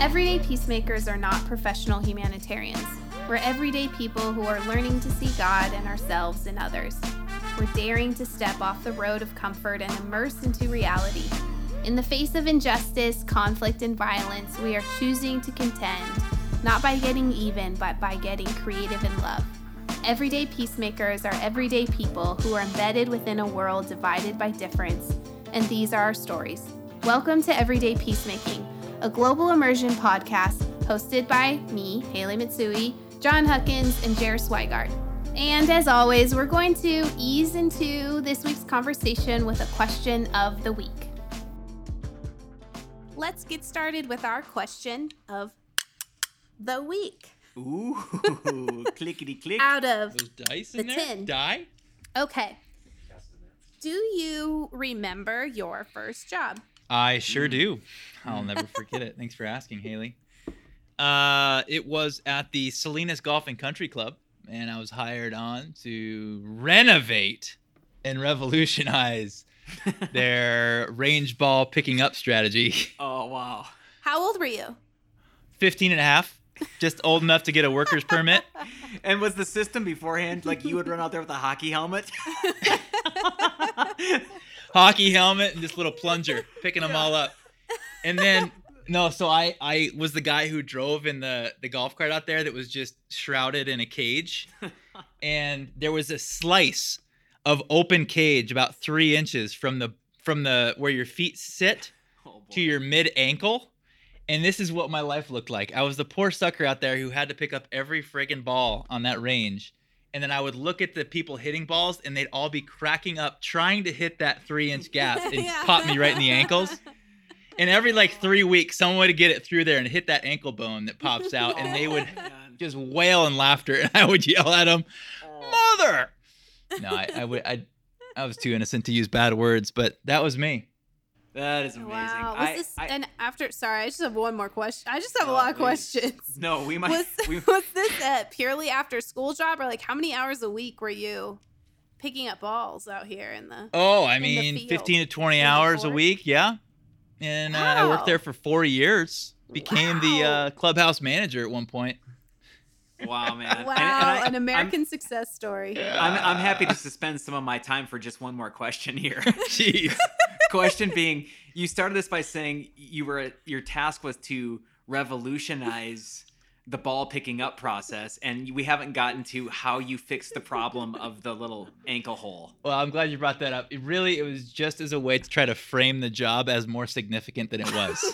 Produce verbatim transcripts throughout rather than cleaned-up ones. Everyday peacemakers are not professional humanitarians. We're everyday people who are learning to see God and ourselves in others. We're daring to step off the road of comfort and immerse into reality. In the face of injustice, conflict, and violence, we are choosing to contend, not by getting even, but by getting creative in love. Everyday peacemakers are everyday people who are embedded within a world divided by difference, and these are our stories. Welcome to Everyday Peacemaking, a global immersion podcast hosted by me, Haley Mitsui, John Huckins, and Jair Sweigard. And as always, we're going to ease into this week's conversation with a question of the week. Let's get started with our question of the week. Ooh, clickety click. Out of those dice in the there? Tin. Die? Okay. Do you remember your first job? I sure do. I'll never forget it. Thanks for asking, Haley. Uh, it was at the Salinas Golf and Country Club, and I was hired on to renovate and revolutionize their range ball picking up strategy. Oh, wow. How old were you? fifteen and a half. Just old enough to get a worker's permit. And was the system beforehand like you would run out there with a hockey helmet? Hockey helmet and this little plunger, picking them all up. And then, no, so I, I was the guy who drove in the, the golf cart out there that was just shrouded in a cage. And there was a slice of open cage about three inches from the from the where your feet sit oh, to your mid-ankle. And this is what my life looked like. I was the poor sucker out there who had to pick up every friggin' ball on that range. And then I would look at the people hitting balls, and they'd all be cracking up, trying to hit that three-inch gap and yeah. pop me right in the ankles. And every, like, three weeks, someone would get it through there and hit that ankle bone that pops out, and they would just wail in laughter, and I would yell at them, "Mother!" No, I, I, would, I, I was too innocent to use bad words, but that was me. That is amazing. Wow. Was I, this I, and after sorry, I just have one more question. I just have no, a lot of questions. No, we might was, we, was this a purely after school job, or like how many hours a week were you picking up balls out here in the Oh, I mean fifteen to twenty in hours a week, yeah. And wow. uh, I worked there for four years. Became wow. the uh, clubhouse manager at one point. Wow, man. Wow, and, and I, an American I'm, success story. Yeah. I'm, I'm happy to suspend some of my time for just one more question here. Jeez. Question being, you started this by saying you were your task was to revolutionize the ball picking up process, and we haven't gotten to how you fixed the problem of the little ankle hole. Well, I'm glad you brought that up. It really, it was just as a way to try to frame the job as more significant than it was.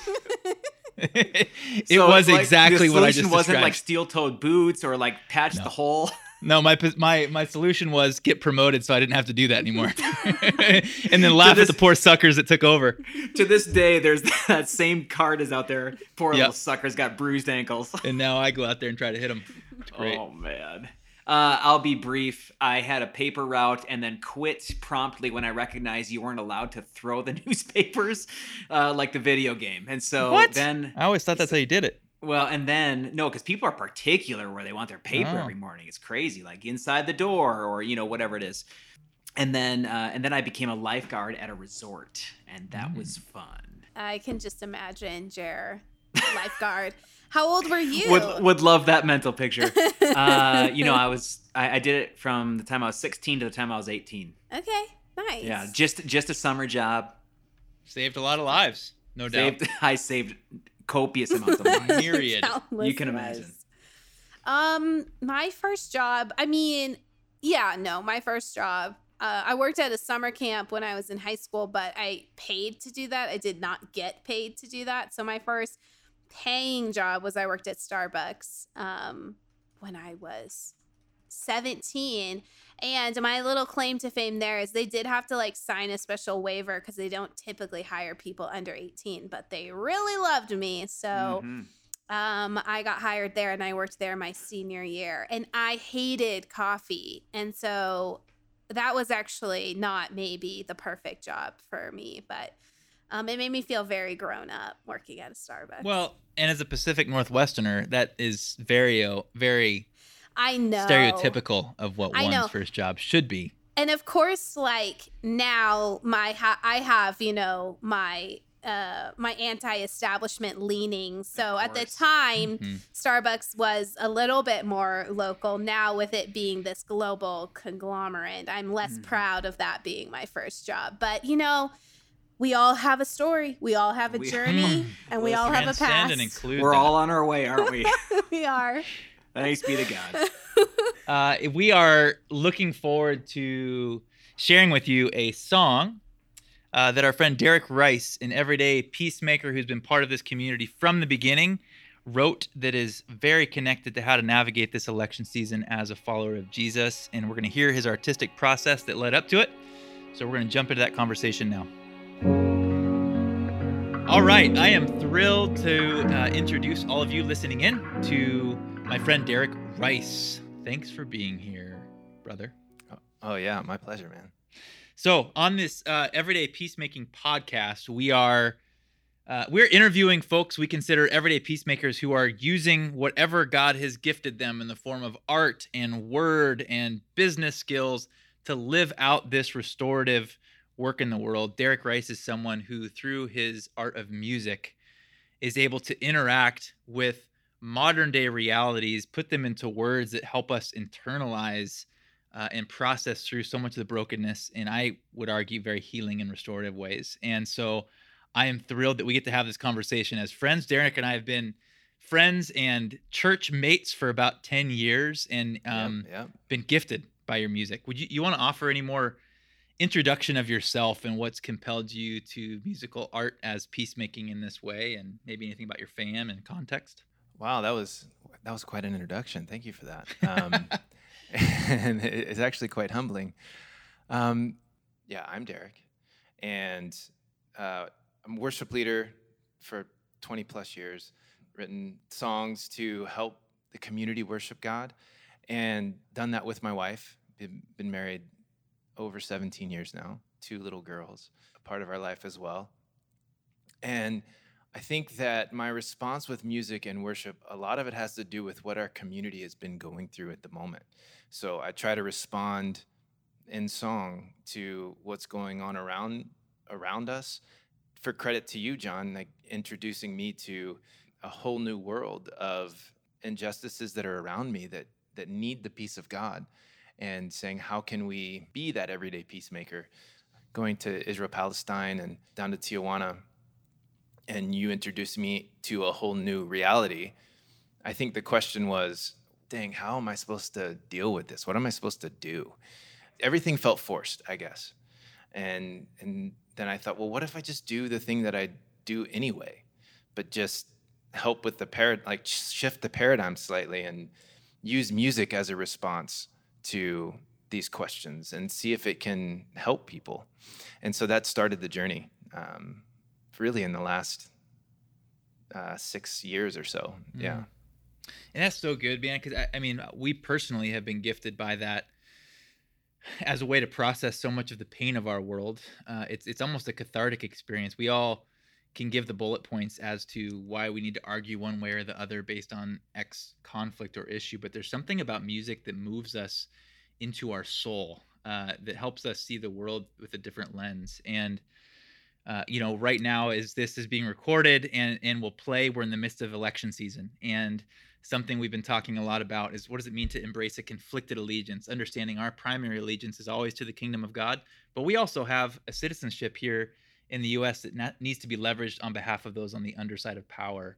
it so was like exactly what I just described. The solution wasn't like steel-toed boots or like patch no. the hole. No, my my my solution was get promoted so I didn't have to do that anymore. And then laugh this, at the poor suckers that took over. To this day, there's that same card is out there. Poor yep. little suckers got bruised ankles. And now I go out there and try to hit them. Oh, man. Uh, I'll be brief. I had a paper route and then quit promptly when I recognized you weren't allowed to throw the newspapers uh, like the video game. And so what? then... I always thought that's so, how you did it. Well, and then, no, because people are particular where they want their paper oh. every morning. It's crazy, like inside the door or, you know, whatever it is. And then uh, and then I became a lifeguard at a resort, and that mm. was fun. I can just imagine, Jer, lifeguard. How old were you? Would, would love that mental picture. uh, you know, I was I, I did it from the time I was sixteen to the time I was eighteen. Okay, nice. Yeah, just, just a summer job. Saved a lot of lives, no saved, doubt. I saved... copious amounts of money. Myriad. You can imagine. Um, my first job, I mean, yeah, no, my first job. Uh, I worked at a summer camp when I was in high school, but I paid to do that. I did not get paid to do that. So my first paying job was I worked at Starbucks um, when I was seventeen. And my little claim to fame there is they did have to like sign a special waiver because they don't typically hire people under eighteen, but they really loved me. So mm-hmm. um, I got hired there and I worked there my senior year, and I hated coffee. And so that was actually not maybe the perfect job for me, but um, it made me feel very grown up working at a Starbucks. Well, and as a Pacific Northwesterner, that is very, very... I know. Stereotypical of what I one's know. First job should be. And of course, like now, my ha- I have, you know, my uh, my anti-establishment leaning. So at the time, mm-hmm. Starbucks was a little bit more local. Now with it being this global conglomerate, I'm less mm-hmm. proud of that being my first job. But, you know, we all have a story. We all have a we, journey. And we all have a past. We're that. all on our way, aren't we? We are. Thanks be to God. uh, we are looking forward to sharing with you a song uh, that our friend Derek Rice, an everyday peacemaker who's been part of this community from the beginning, wrote that is very connected to how to navigate this election season as a follower of Jesus. And we're going to hear his artistic process that led up to it. So we're going to jump into that conversation now. All right, I am thrilled to uh, introduce all of you listening in to my friend Derek Rice. Thanks for being here, brother. Oh, oh yeah, my pleasure, man. So on this uh, Everyday Peacemaking podcast, we are uh, we're interviewing folks we consider everyday peacemakers who are using whatever God has gifted them in the form of art and word and business skills to live out this restorative work in the world. Derek Rice is someone who, through his art of music, is able to interact with modern day realities, put them into words that help us internalize uh, and process through so much of the brokenness, and I would argue very healing and restorative ways. And so I am thrilled that we get to have this conversation as friends. Derek and I have been friends and church mates for about ten years and um, yep, yep. been gifted by your music. Would you, you want to offer any more introduction of yourself and what's compelled you to musical art as peacemaking in this way, and maybe anything about your fam and context? Wow, that was that was quite an introduction. Thank you for that. Um, and it's actually quite humbling. Um, yeah, I'm Derek, and uh, I'm a worship leader for twenty plus years. Written songs to help the community worship God, and done that with my wife. Been, been married over seventeen years now. Two little girls, a part of our life as well, and I think that my response with music and worship, a lot of it has to do with what our community has been going through at the moment. So I try to respond in song to what's going on around around us. For credit to you, John, like introducing me to a whole new world of injustices that are around me that that need the peace of God, and saying, how can we be that everyday peacemaker? Going to Israel-Palestine and down to Tijuana, and you introduced me to a whole new reality. I think the question was, dang, how am I supposed to deal with this? What am I supposed to do? Everything felt forced, I guess. And and then I thought, well, what if I just do the thing that I do anyway, but just help with the parad- like shift the paradigm slightly and use music as a response to these questions and see if it can help people. And so that started the journey. Um, really in the last uh, six years or so. Mm. Yeah. And that's so good, man. Cause I, I mean, we personally have been gifted by that as a way to process so much of the pain of our world. Uh, it's, it's almost a cathartic experience. We all can give the bullet points as to why we need to argue one way or the other based on X conflict or issue. But there's something about music that moves us into our soul uh, that helps us see the world with a different lens. And Uh, you know, right now as this is being recorded and, and will play, we're in the midst of election season. And something we've been talking a lot about is what does it mean to embrace a conflicted allegiance, understanding our primary allegiance is always to the kingdom of God. But we also have a citizenship here in the U S that not, needs to be leveraged on behalf of those on the underside of power.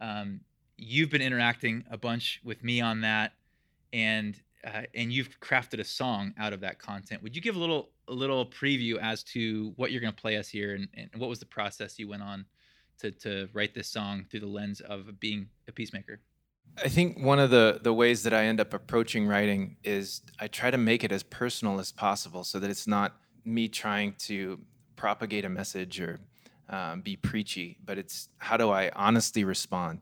Um, you've been interacting a bunch with me on that, and uh, and you've crafted a song out of that content. Would you give a little a little preview as to what you're going to play us here, and, and what was the process you went on to, to write this song through the lens of being a peacemaker? I think one of the, the ways that I end up approaching writing is I try to make it as personal as possible so that it's not me trying to propagate a message or um, be preachy, but it's how do I honestly respond?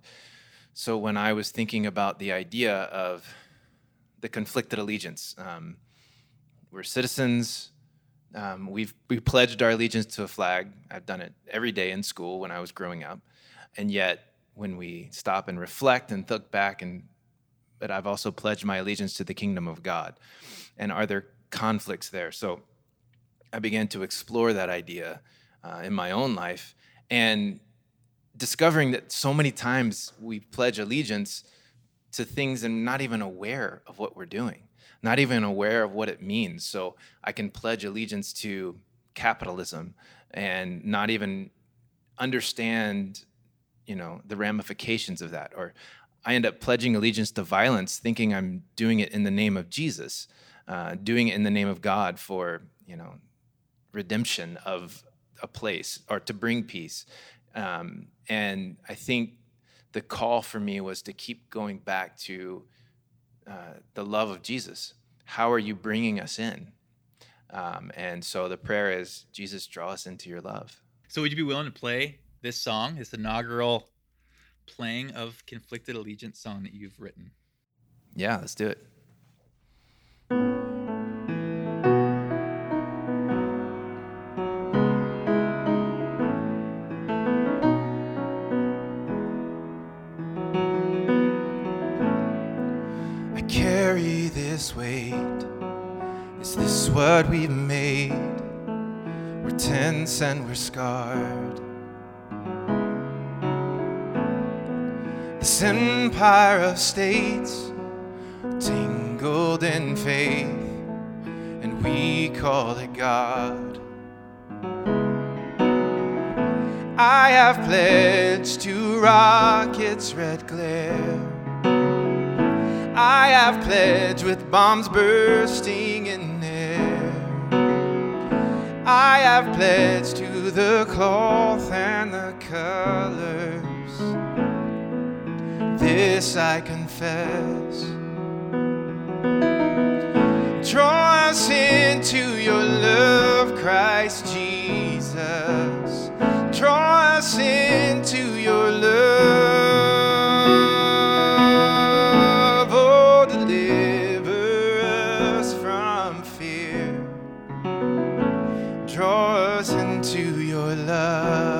So when I was thinking about the idea of the conflicted allegiance, um, we're citizens. Um, we've we pledged our allegiance to a flag. I've done it every day in school when I was growing up. And yet when we stop and reflect and look back, and but I've also pledged my allegiance to the kingdom of God. And are there conflicts there? So I began to explore that idea uh, in my own life and discovering that so many times we pledge allegiance to things and not even aware of what we're doing, not even aware of what it means. So I can pledge allegiance to capitalism and not even understand, you know, the ramifications of that. Or I end up pledging allegiance to violence, thinking I'm doing it in the name of Jesus, uh, doing it in the name of God for, you know, redemption of a place or to bring peace. Um, and I think the call for me was to keep going back to uh, the love of Jesus. How are you bringing us in? Um, and so the prayer is, Jesus, draw us into your love. So would you be willing to play this song, this inaugural playing of Conflicted Allegiance song that you've written? Yeah, let's do it. I carry this weight. Is this what we've made? We're tense and we're scarred. This empire of states tingled in faith, and we call it God. I have pledged to rockets' red glare. I have pledged with bombs bursting in air. I have pledged to the cloth and the color. This I confess. Draw us into your love, Christ Jesus. Draw us into your love. Oh, deliver us from fear. Draw us into your love.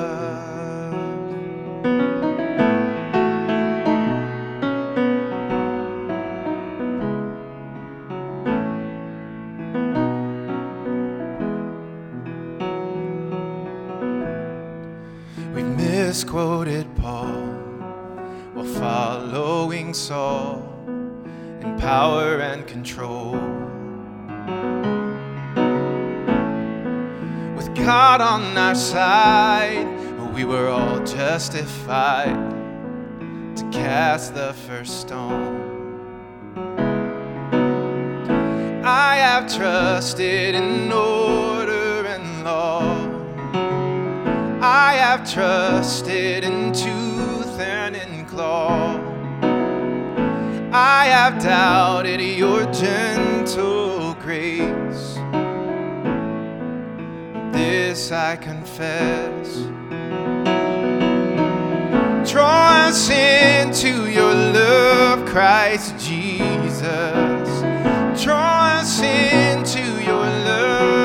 Misquoted Paul while following Saul in power and control. With God on our side, we were all justified to cast the first stone. I have trusted in order and law. I have trusted in tooth and in claw. I have doubted your gentle grace. This I confess. Draw us into your love, Christ Jesus. Draw us into your love.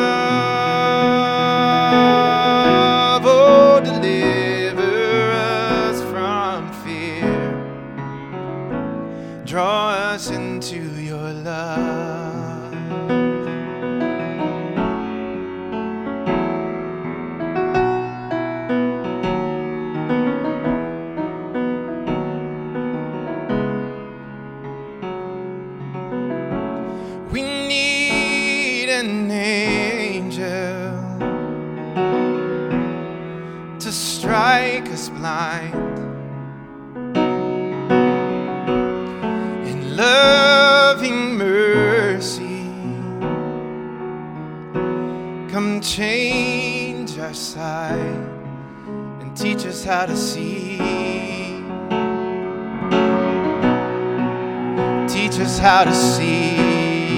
Draw us into your love. We need an angel to strike us blind. Loving mercy, come change our sight and teach us how to see. Teach us how to see.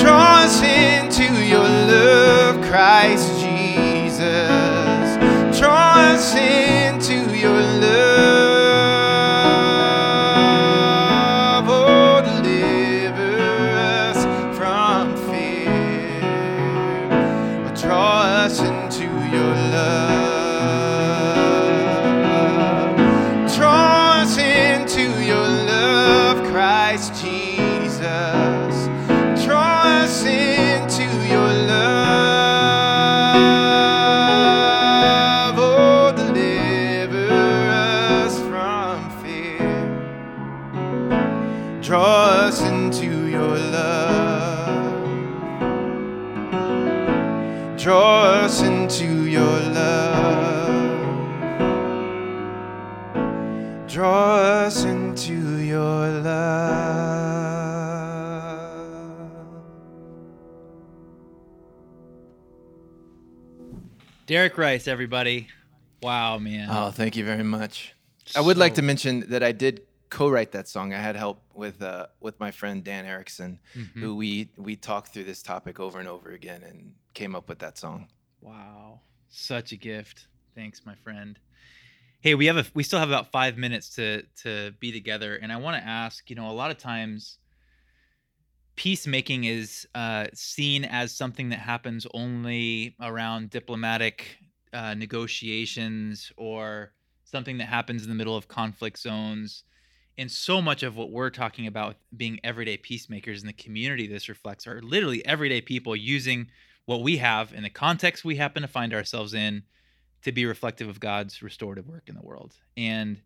Draw us into your love, Christ Jesus. Draw us into your love. Jesus, draw us into your love. us into your love. Draw us into your love. Derek Rice, everybody. Wow, man. Oh, thank you very much. So... I would like to mention that I did co-write that song. I had help with uh, with my friend Dan Erickson, mm-hmm. who we we talked through this topic over and over again and came up with that song. Wow, such a gift! Thanks, my friend. Hey, we have a we still have about five minutes to to be together, and I want to ask. You know, a lot of times, peacemaking is uh, seen as something that happens only around diplomatic uh, negotiations or something that happens in the middle of conflict zones. And so much of what we're talking about being everyday peacemakers in the community this reflects are literally everyday people using what we have in the context we happen to find ourselves in to be reflective of God's restorative work in the world. And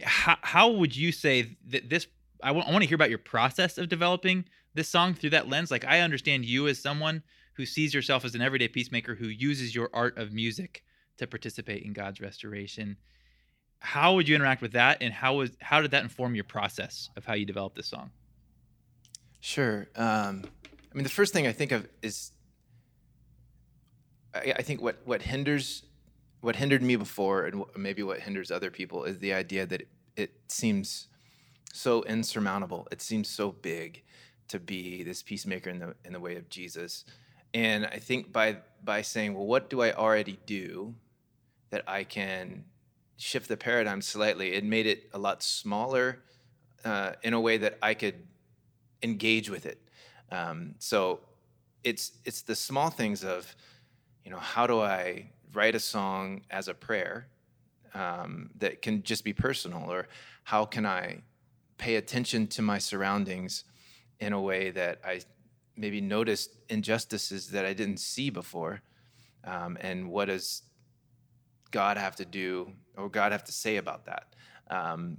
how, how would you say that this, I, w- I want to hear about your process of developing this song through that lens. Like, I understand you as someone who sees yourself as an everyday peacemaker who uses your art of music to participate in God's restoration. How would you interact with that, and how was how did that inform your process of how you developed this song? Sure. Um, I mean, the first thing I think of is, I, I think what what hinders, what hindered me before, and what, maybe what hinders other people, is the idea that it, it seems so insurmountable. It seems so big to be this peacemaker in the in the way of Jesus. And I think by by saying, well, what do I already do that I can shift the paradigm slightly, it made it a lot smaller uh, in a way that I could engage with it. Um, so it's it's the small things of, you know, how do I write a song as a prayer um, that can just be personal, or how can I pay attention to my surroundings in a way that I maybe noticed injustices that I didn't see before, um, and what does God have to do, or God have to say about that? Um,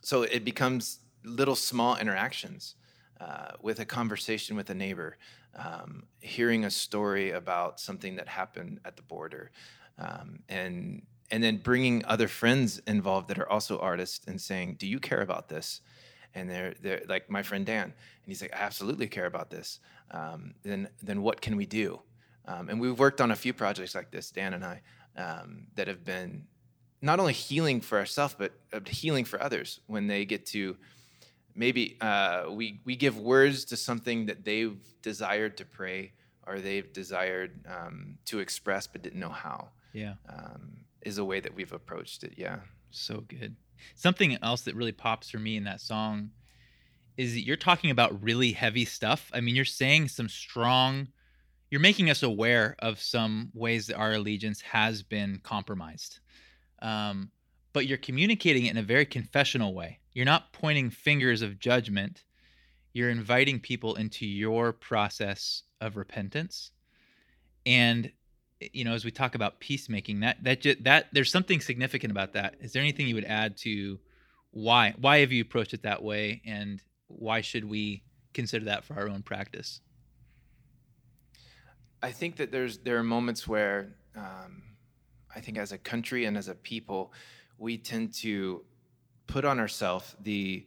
so it becomes little small interactions uh, with a conversation with a neighbor, um, hearing a story about something that happened at the border, um, and and then bringing other friends involved that are also artists and saying, "Do you care about this?" And they're they're like my friend Dan, and he's like, "I absolutely care about this." Um, then then what can we do? Um, and we've worked on a few projects like this, Dan and I. Um, that have been not only healing for ourselves, but uh, healing for others when they get to maybe uh, we we give words to something that they've desired to pray, or they've desired um, to express but didn't know how. Yeah, um, is a way that we've approached it. Yeah, so good. Something else that really pops for me in that song is that you're talking about really heavy stuff. I mean, you're saying some strong. You're making us aware of some ways that our allegiance has been compromised. Um, but you're communicating it in a very confessional way. You're not pointing fingers of judgment. You're inviting people into your process of repentance. And, you know, as we talk about peacemaking, that that just, that there's something significant about that. Is there anything you would add to why? Why have you approached it that way? And why should we consider that for our own practice? I think that there's there are moments where um, I think as a country and as a people, we tend to put on ourselves the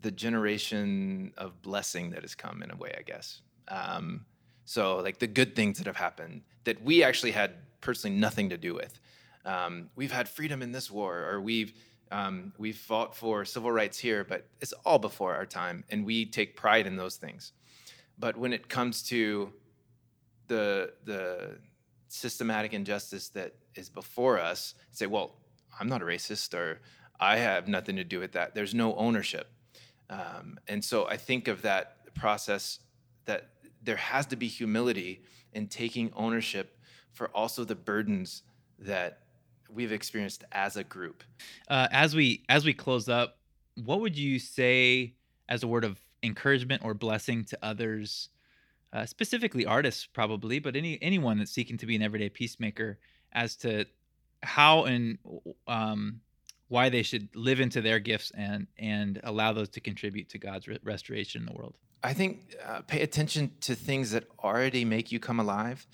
the generation of blessing that has come in a way, I guess. Um, so like the good things that have happened that we actually had personally nothing to do with. Um, we've had freedom in this war, or we've um, we've fought for civil rights here, but it's all before our time, and we take pride in those things. But when it comes to the the systematic injustice that is before us, say, well, I'm not a racist, or I have nothing to do with that. There's no ownership. Um, and so I think of that process that there has to be humility in taking ownership for also the burdens that we've experienced as a group. Uh, as we as we close up, what would you say as a word of encouragement or blessing to others? Uh, specifically artists probably, but any anyone that's seeking to be an everyday peacemaker as to how and um, why they should live into their gifts and and allow those to contribute to God's re- restoration in the world. I think uh, pay attention to things that already make you come alive,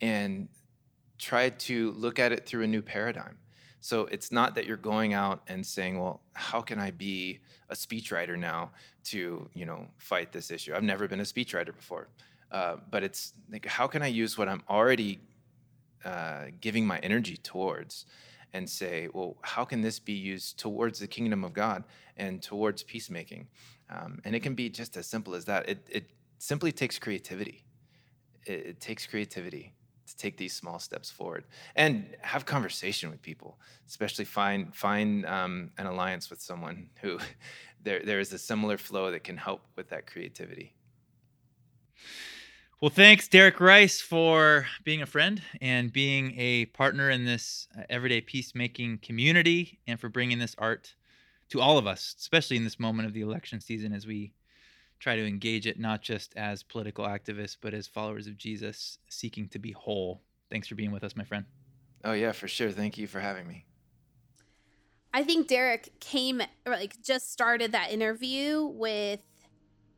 and try to look at it through a new paradigm. So it's not that you're going out and saying, well, how can I be a speechwriter now to, you know, fight this issue? I've never been a speechwriter before. Uh, but it's like, how can I use what I'm already uh, giving my energy towards and say, well, how can this be used towards the kingdom of God and towards peacemaking? Um, and it can be just as simple as that. It, it simply takes creativity. It, it takes creativity to take these small steps forward and have conversation with people, especially find find um, an alliance with someone who there there is a similar flow that can help with that creativity. Well, thanks, Derek Rice, for being a friend and being a partner in this everyday peacemaking community and for bringing this art to all of us, especially in this moment of the election season as we try to engage it not just as political activists, but as followers of Jesus seeking to be whole. Thanks for being with us, my friend. Oh, yeah, for sure. Thank you for having me. I think Derek came, like, just started that interview with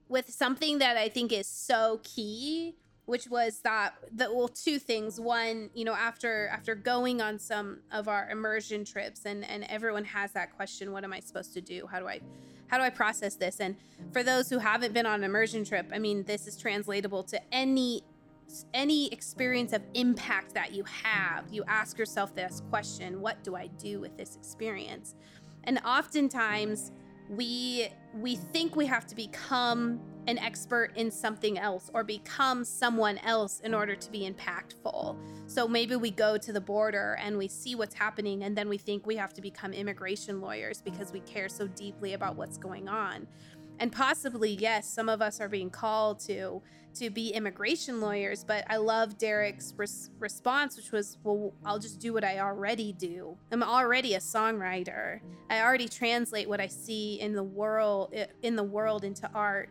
with something that I think is so key, which was that, that, well, two things. One, you know, after after going on some of our immersion trips, and, and everyone has that question, what am I supposed to do? How do I, how do I process this? And for those who haven't been on an immersion trip, I mean, this is translatable to any, any experience of impact that you have. You ask yourself this question, what do I do with this experience? And oftentimes, We we think we have to become an expert in something else or become someone else in order to be impactful. So maybe we go to the border and we see what's happening, and then we think we have to become immigration lawyers because we care so deeply about what's going on. And possibly, yes, some of us are being called to to be immigration lawyers, but I love Derek's res- response, which was, well, I'll just do what I already do. I'm already a songwriter. I already translate what I see in the world in the world into art.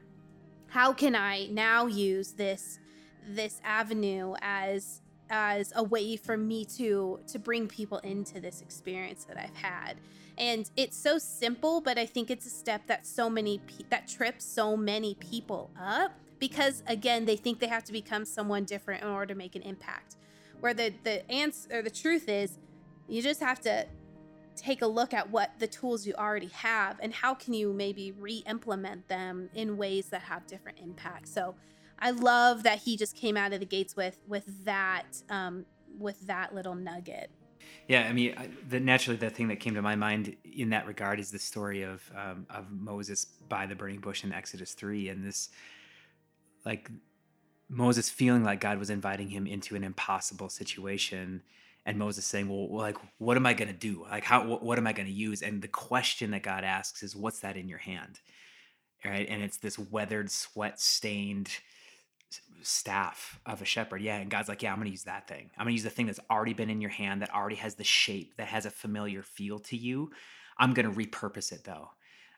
How can I now use this this avenue as as a way for me to to bring people into this experience that I've had? And it's so simple, but I think it's a step that so many pe- that trips so many people up. Because again, they think they have to become someone different in order to make an impact. Where the, the answer, or the truth is, you just have to take a look at what the tools you already have and how can you maybe re-implement them in ways that have different impacts. So I love that he just came out of the gates with with that um, with that little nugget. Yeah, I mean, I, the, naturally, the thing that came to my mind in that regard is the story of um, of Moses by the burning bush in Exodus three, and this. Like Moses feeling like God was inviting him into an impossible situation, and Moses saying, well, like, what am I going to do? Like, how, wh- what am I going to use? And the question that God asks is, what's that in your hand? All right. And it's this weathered, sweat stained staff of a shepherd. Yeah. And God's like, yeah, I'm going to use that thing. I'm going to use the thing that's already been in your hand, that already has the shape, that has a familiar feel to you. I'm going to repurpose it though.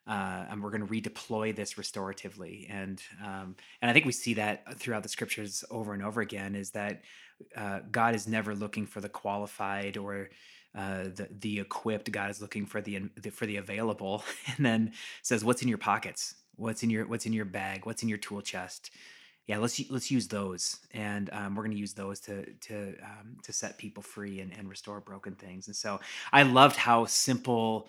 Uh, and we're going to redeploy this restoratively. And um, and I think we see that throughout the scriptures over and over again, is that uh, God is never looking for the qualified or uh, the the equipped. God is looking for the, the for the available, and then says, what's in your pockets? What's in your what's in your bag? What's in your tool chest? Yeah, let's let's use those. And um, we're going to use those to to um, to set people free and, and restore broken things. And so I loved how simple.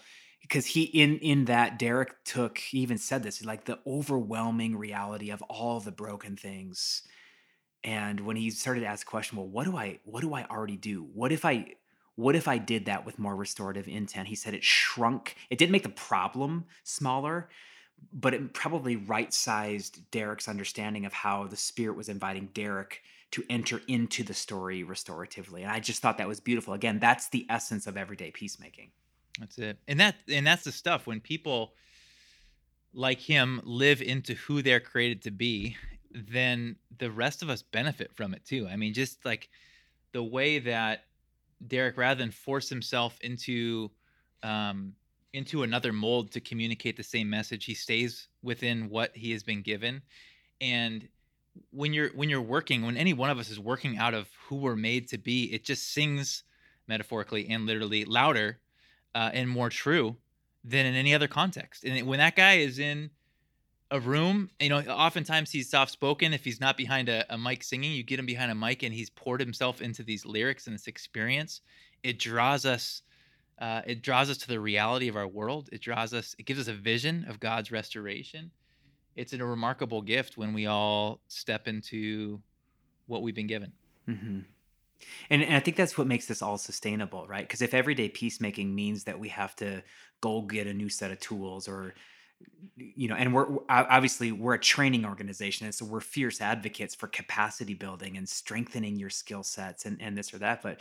Because he in in that Derek took he even said this, like, the overwhelming reality of all the broken things. And when he started to ask the question, well, what do I what do I already do? What if I what if I did that with more restorative intent? He said it shrunk. It didn't make the problem smaller, but it probably right-sized Derek's understanding of how the Spirit was inviting Derek to enter into the story restoratively. And I just thought that was beautiful. Again, that's the essence of everyday peacemaking. That's it. And that and that's the stuff when people like him live into who they're created to be, then the rest of us benefit from it too. I mean, just like the way that Derek, rather than force himself into um, into another mold to communicate the same message, he stays within what he has been given. And when you're when you're working, when any one of us is working out of who we're made to be, it just sings metaphorically and literally louder. Uh, and more true than in any other context. And when that guy is in a room. You know, oftentimes he's soft-spoken. If he's not behind a, a mic singing, you get him behind a mic, and he's poured himself into these lyrics and this experience. It draws us. Uh, it draws us to the reality of our world. It draws us. It gives us a vision of God's restoration. It's a remarkable gift when we all step into what we've been given. Mm-hmm. And, and I think that's what makes this all sustainable, right? Because if everyday peacemaking means that we have to go get a new set of tools or, you know, and we're obviously we're a training organization. And so we're fierce advocates for capacity building and strengthening your skill sets and, and this or that. But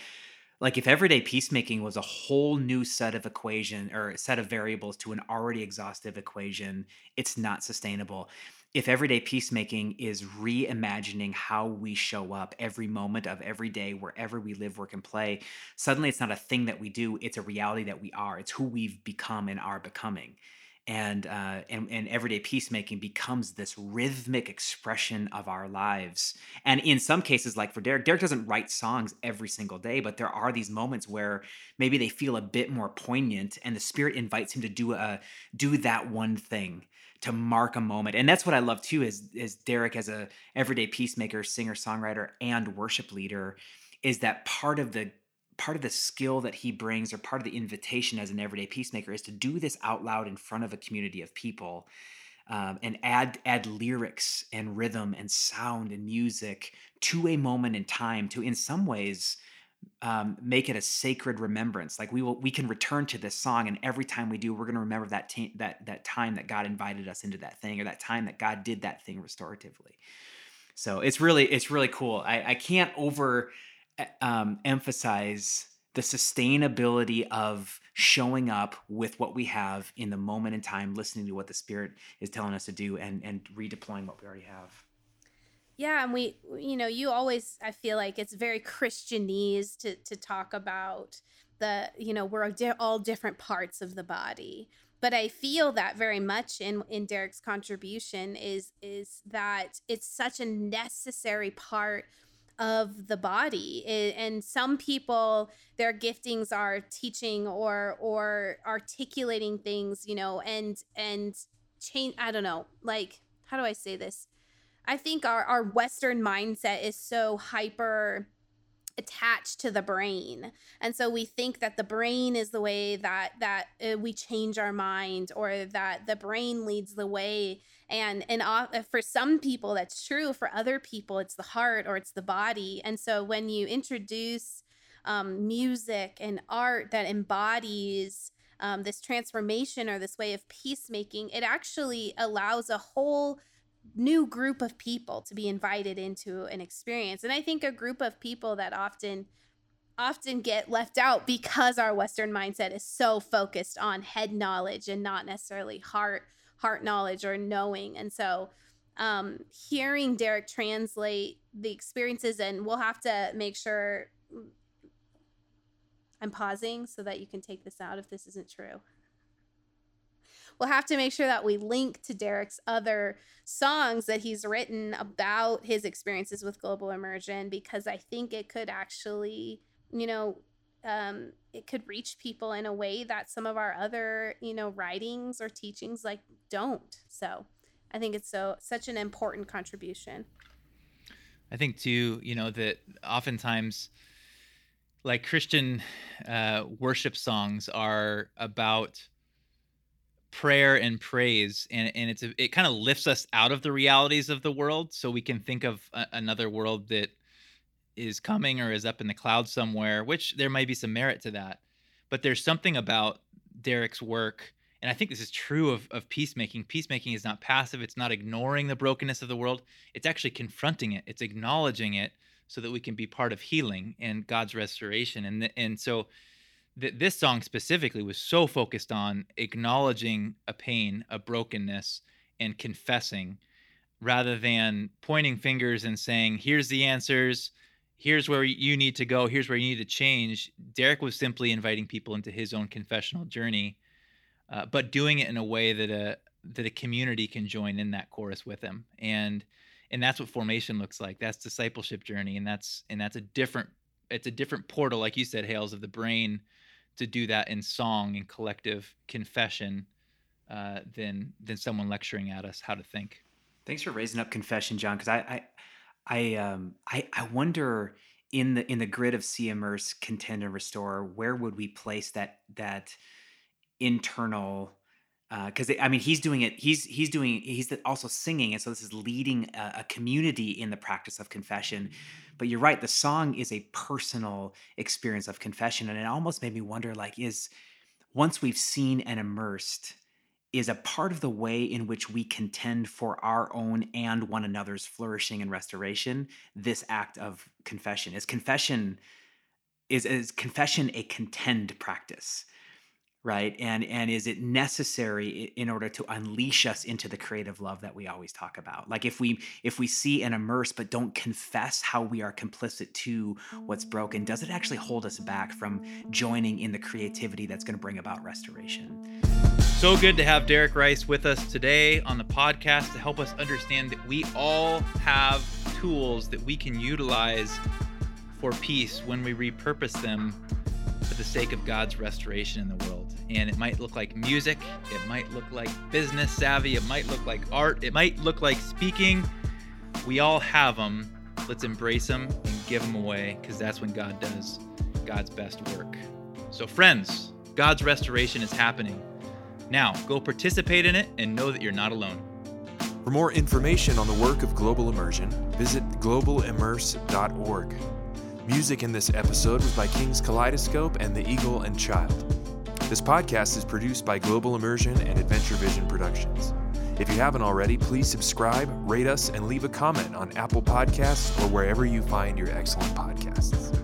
like if everyday peacemaking was a whole new set of equation or a set of variables to an already exhaustive equation, it's not sustainable. If everyday peacemaking is reimagining how we show up every moment of every day, wherever we live, work, and play, suddenly it's not a thing that we do. It's a reality that we are. It's who we've become and are becoming. And, uh, and, and everyday peacemaking becomes this rhythmic expression of our lives. And in some cases, like for Derek, Derek doesn't write songs every single day, but there are these moments where maybe they feel a bit more poignant and the Spirit invites him to do a, do that one thing, to mark a moment. And that's what I love too, is, is Derek as a everyday peacemaker, singer, songwriter, and worship leader, is that part of the part of the skill that he brings, or part of the invitation as an everyday peacemaker, is to do this out loud in front of a community of people, um, and add add lyrics and rhythm and sound and music to a moment in time to, in some ways, um, make it a sacred remembrance. Like we will, we can return to this song, and every time we do, we're going to remember that t- that that time that God invited us into that thing, or that time that God did that thing restoratively. So it's really it's really cool. I, I can't over. Um, emphasize the sustainability of showing up with what we have in the moment in time, listening to what the Spirit is telling us to do, and and redeploying what we already have. Yeah, and we, you know, you always, I feel like it's very Christianese to to talk about the, you know, we're all different parts of the body, but I feel that very much in in Derek's contribution is is that it's such a necessary part of the body. And some people, their giftings are teaching or or articulating things, you know, and and change. I don't know, like, how do I say this? I think our, our Western mindset is so hyper attached to the brain. And so we think that the brain is the way that that uh, we change our mind, or that the brain leads the way. And and uh, for some people, that's true. For other people, it's the heart or it's the body. And so when you introduce um, music and art that embodies um, this transformation or this way of peacemaking, it actually allows a whole new group of people to be invited into an experience. And I think a group of people that often often get left out because our Western mindset is so focused on head knowledge and not necessarily heart heart knowledge or knowing. And so um, hearing Derek translate the experiences, and we'll have to make sure I'm pausing so that you can take this out if this isn't true. We'll have to make sure that we link to Derek's other songs that he's written about his experiences with Global Immersion, because I think it could actually, you know, um, it could reach people in a way that some of our other, you know, writings or teachings like don't. So I think it's so such an important contribution. I think too, you know, that oftentimes like Christian uh, worship songs are about prayer and praise, and and it's a, it kind of lifts us out of the realities of the world, so we can think of a, another world that is coming or is up in the clouds somewhere, which there might be some merit to that. But there's something about Derek's work, and I think this is true of of peacemaking. Peacemaking is not passive. It's not ignoring the brokenness of the world. It's actually confronting it. It's acknowledging it so that we can be part of healing and God's restoration. And th- and so that this song specifically was so focused on acknowledging a pain, a brokenness, and confessing, rather than pointing fingers and saying, here's the answers, here's where you need to go, here's where you need to change. Derek was simply inviting people into his own confessional journey, uh, but doing it in a way that a that a community can join in that chorus with him. And and that's what formation looks like. That's discipleship journey, and that's and that's a different it's a different portal, like you said, Hales, of the brain, to do that in song and collective confession uh, than than someone lecturing at us how to think. Thanks for raising up confession, John, because I I I, um, I I wonder in the in the grid of C-Immerse, contend and restore, where would we place that that internal? Because uh, I mean, he's doing it. He's he's doing. He's also singing, and so this is leading a, a community in the practice of confession. But you're right. The song is a personal experience of confession, and it almost made me wonder: like, is once we've seen and immersed, is a part of the way in which we contend for our own and one another's flourishing and restoration this act of confession? Is confession is is confession a contend practice? Right. And and is it necessary in order to unleash us into the creative love that we always talk about? Like if we if we see and immerse but don't confess how we are complicit to what's broken, does it actually hold us back from joining in the creativity that's going to bring about restoration? So good to have Derek Rice with us today on the podcast to help us understand that we all have tools that we can utilize for peace when we repurpose them for the sake of God's restoration in the world. And it might look like music, it might look like business savvy, it might look like art, it might look like speaking. We all have them. Let's embrace them and give them away, because that's when God does God's best work. So friends, God's restoration is happening. Now, go participate in it and know that you're not alone. For more information on the work of Global Immersion, visit global immerse dot org. Music in this episode was by King's Kaleidoscope and The Eagle and Child. This podcast is produced by Global Immersion and Adventure Vision Productions. If you haven't already, please subscribe, rate us, and leave a comment on Apple Podcasts or wherever you find your excellent podcasts.